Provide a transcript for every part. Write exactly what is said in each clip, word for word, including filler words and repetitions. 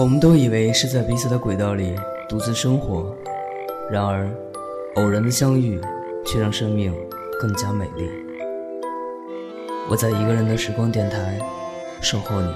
我们都以为是在彼此的轨道里独自生活，然而偶然的相遇却让生命更加美丽。我在一个人的时光电台守候你。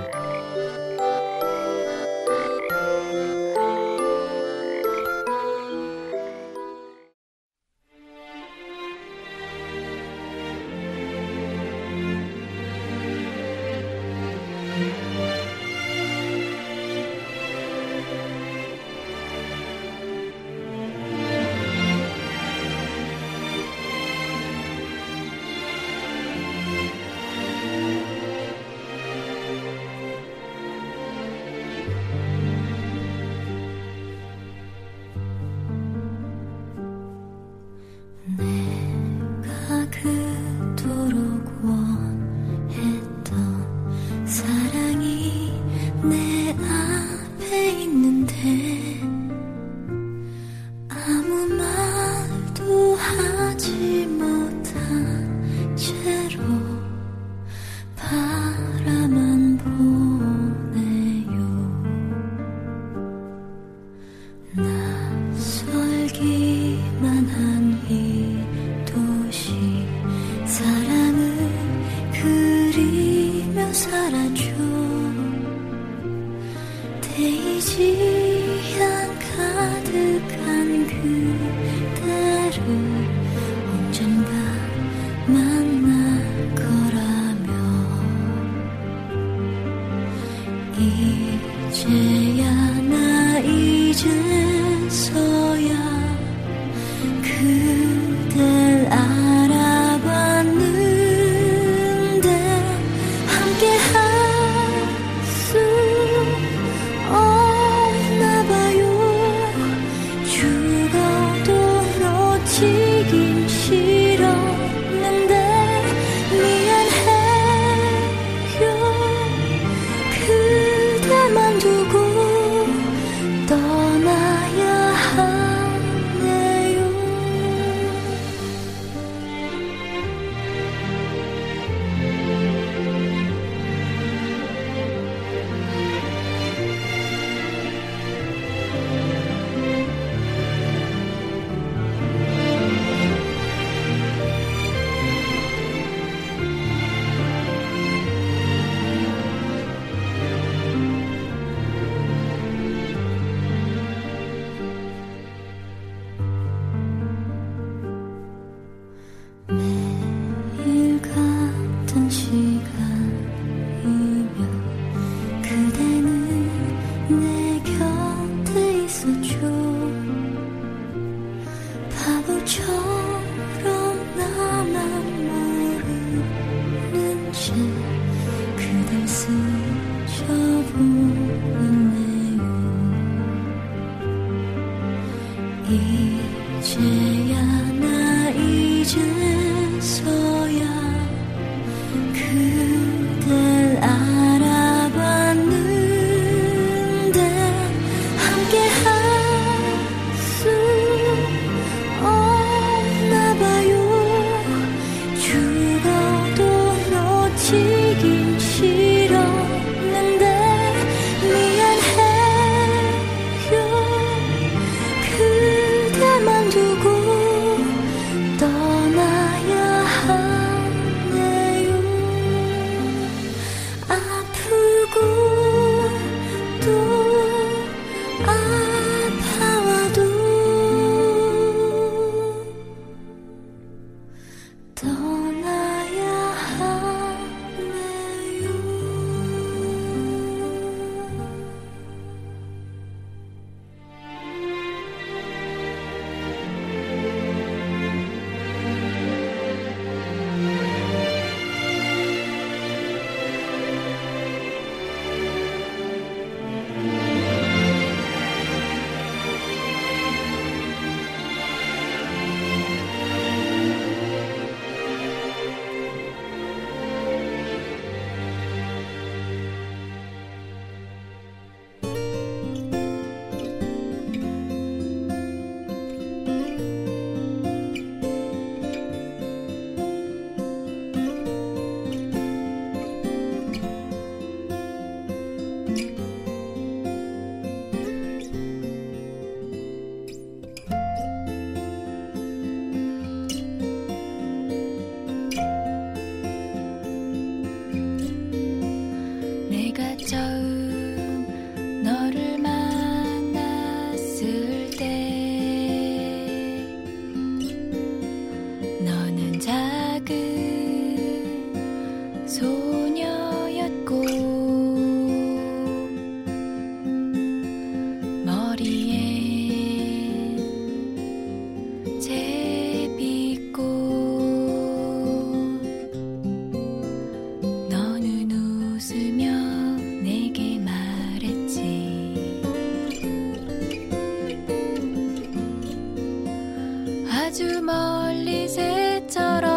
아주 멀리 새처럼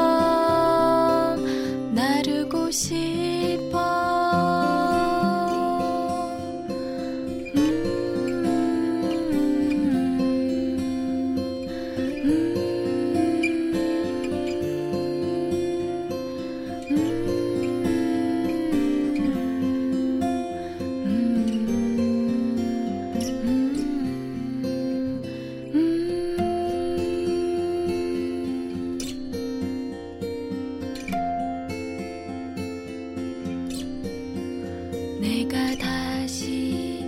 나르고 싶어 음, 음, 음, 음, 음, 음, 음. 내가 다시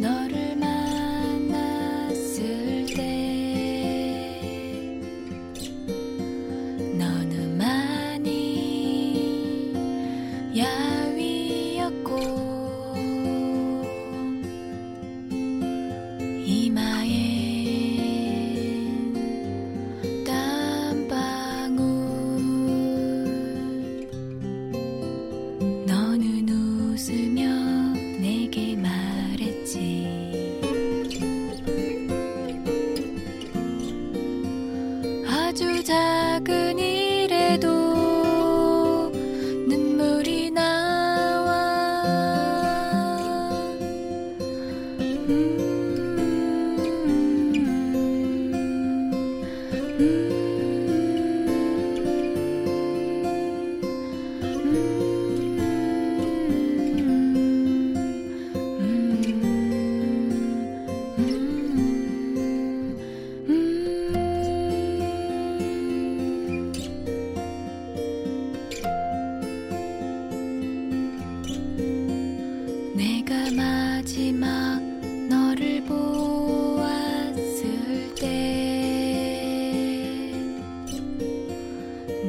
너를 만났을 때 너는 많이 야위였고 이마엔 땀방울 너는 웃으며 내게 말했지 아주 작은 일에도 눈물이 나와 음, 음, 음. 내가 마지막 너를 보았을 때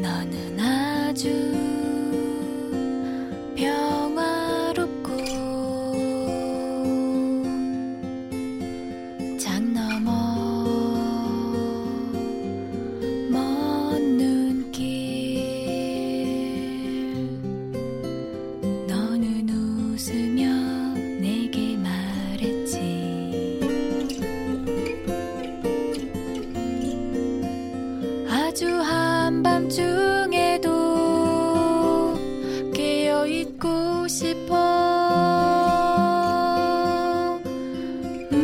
너는 아주 평화롭고 장 넘어 먼 눈길 너는 웃으며 아주 한밤중에도 깨어있고 싶어 음, 음,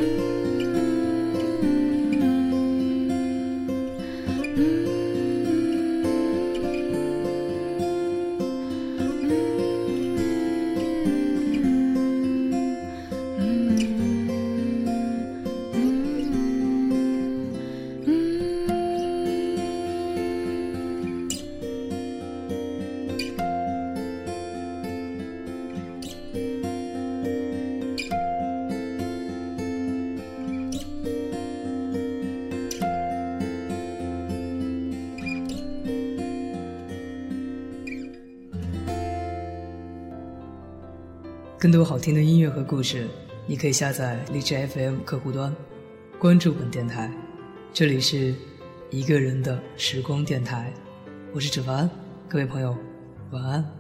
음, 음, 음, 음, 음.更多好听的音乐和故事，你可以下载荔枝 F M 客户端，关注本电台。这里是一个人的时光电台，我是芷凡，各位朋友，晚安。